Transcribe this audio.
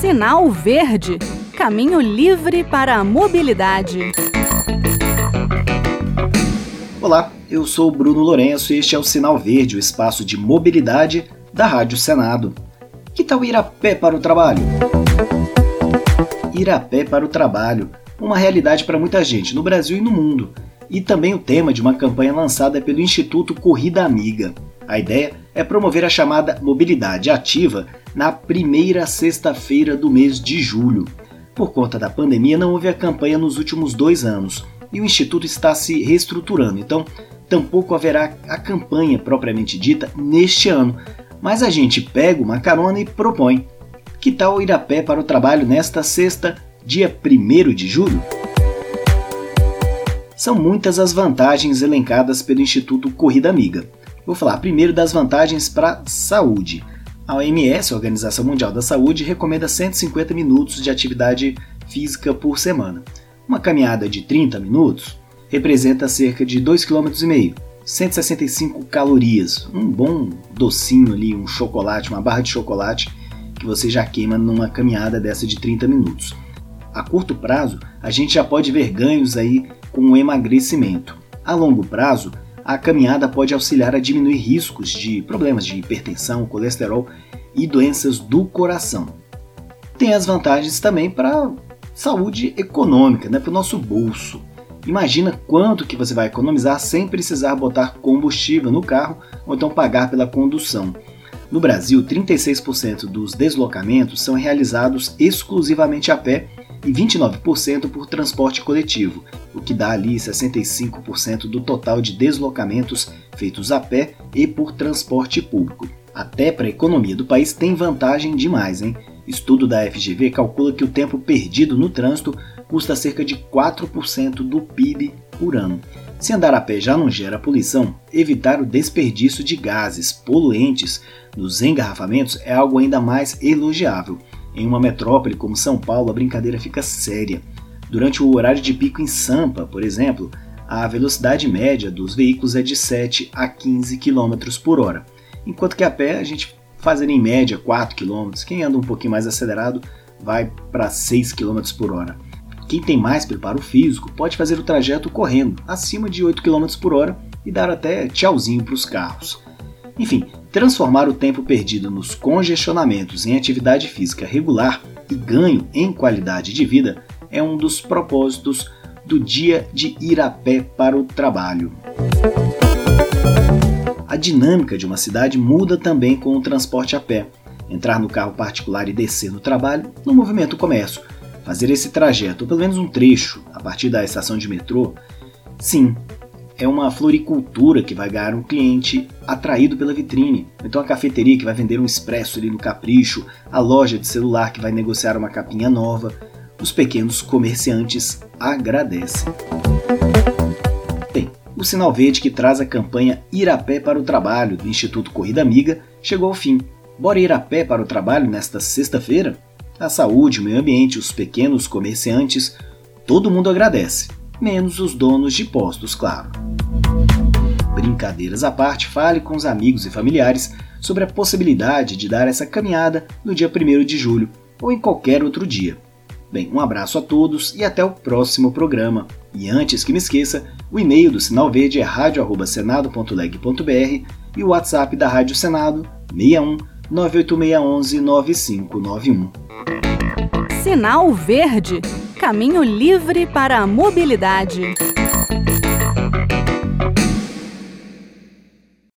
Sinal Verde, caminho livre para a mobilidade. Olá, eu sou o Bruno Lourenço e este é o Sinal Verde, o espaço de mobilidade da Rádio Senado. Que tal ir a pé para o trabalho? Ir a pé para o trabalho, uma realidade para muita gente no Brasil e no mundo, e também o tema de uma campanha lançada pelo Instituto Corrida Amiga. A ideia é promover a chamada mobilidade ativa na primeira sexta-feira do mês de julho. Por conta da pandemia, não houve a campanha nos últimos 2 anos e o Instituto está se reestruturando, então tampouco haverá a campanha propriamente dita neste ano. Mas a gente pega uma carona e propõe. Que tal ir a pé para o trabalho nesta sexta, dia 1º de julho? São muitas as vantagens elencadas pelo Instituto Corrida Amiga. Vou falar primeiro das vantagens para a saúde. A OMS, a Organização Mundial da Saúde, recomenda 150 minutos de atividade física por semana. Uma caminhada de 30 minutos representa cerca de 2,5 km, 165 calorias, um bom docinho ali, um chocolate, uma barra de chocolate que você já queima numa caminhada dessa de 30 minutos. A curto prazo, a gente já pode ver ganhos aí com o emagrecimento. A longo prazo, a caminhada pode auxiliar a diminuir riscos de problemas de hipertensão, colesterol e doenças do coração. Tem as vantagens também para a saúde econômica, né, para o nosso bolso. Imagina quanto que você vai economizar sem precisar botar combustível no carro ou então pagar pela condução. No Brasil, 36% dos deslocamentos são realizados exclusivamente a pé e 29% por transporte coletivo, o que dá ali 65% do total de deslocamentos feitos a pé e por transporte público. Até para a economia do país tem vantagem demais, hein? Estudo da FGV calcula que o tempo perdido no trânsito custa cerca de 4% do PIB por ano. Se andar a pé já não gera poluição, evitar o desperdício de gases poluentes nos engarrafamentos é algo ainda mais elogiável. Em uma metrópole como São Paulo, a brincadeira fica séria. Durante o horário de pico em Sampa, por exemplo, a velocidade média dos veículos é de 7 a 15 km por hora, enquanto que a pé a gente faz em média 4 km, quem anda um pouquinho mais acelerado vai para 6 km por hora. Quem tem mais preparo físico pode fazer o trajeto correndo, acima de 8 km por hora e dar até tchauzinho para os carros. Enfim, transformar o tempo perdido nos congestionamentos em atividade física regular e ganho em qualidade de vida é um dos propósitos do dia de ir a pé para o trabalho. A dinâmica de uma cidade muda também com o transporte a pé. Entrar no carro particular e descer no trabalho não movimenta o comércio. Fazer esse trajeto, ou pelo menos um trecho, a partir da estação de metrô, sim, é uma floricultura que vai ganhar um cliente atraído pela vitrine. Então a cafeteria que vai vender um expresso ali no capricho, a loja de celular que vai negociar uma capinha nova, os pequenos comerciantes agradecem. Bem, o Sinal Verde que traz a campanha Ir a Pé para o Trabalho do Instituto Corrida Amiga chegou ao fim. Bora ir a pé para o trabalho nesta sexta-feira? A saúde, o meio ambiente, os pequenos comerciantes, todo mundo agradece, menos os donos de postos, claro. Brincadeiras à parte, fale com os amigos e familiares sobre a possibilidade de dar essa caminhada no dia 1º de julho ou em qualquer outro dia. Bem, um abraço a todos e até o próximo programa. E antes que me esqueça, o e-mail do Sinal Verde é radio@senado.leg.br e o WhatsApp da Rádio Senado 61 98611 9591. Sinal Verde, caminho livre para a mobilidade.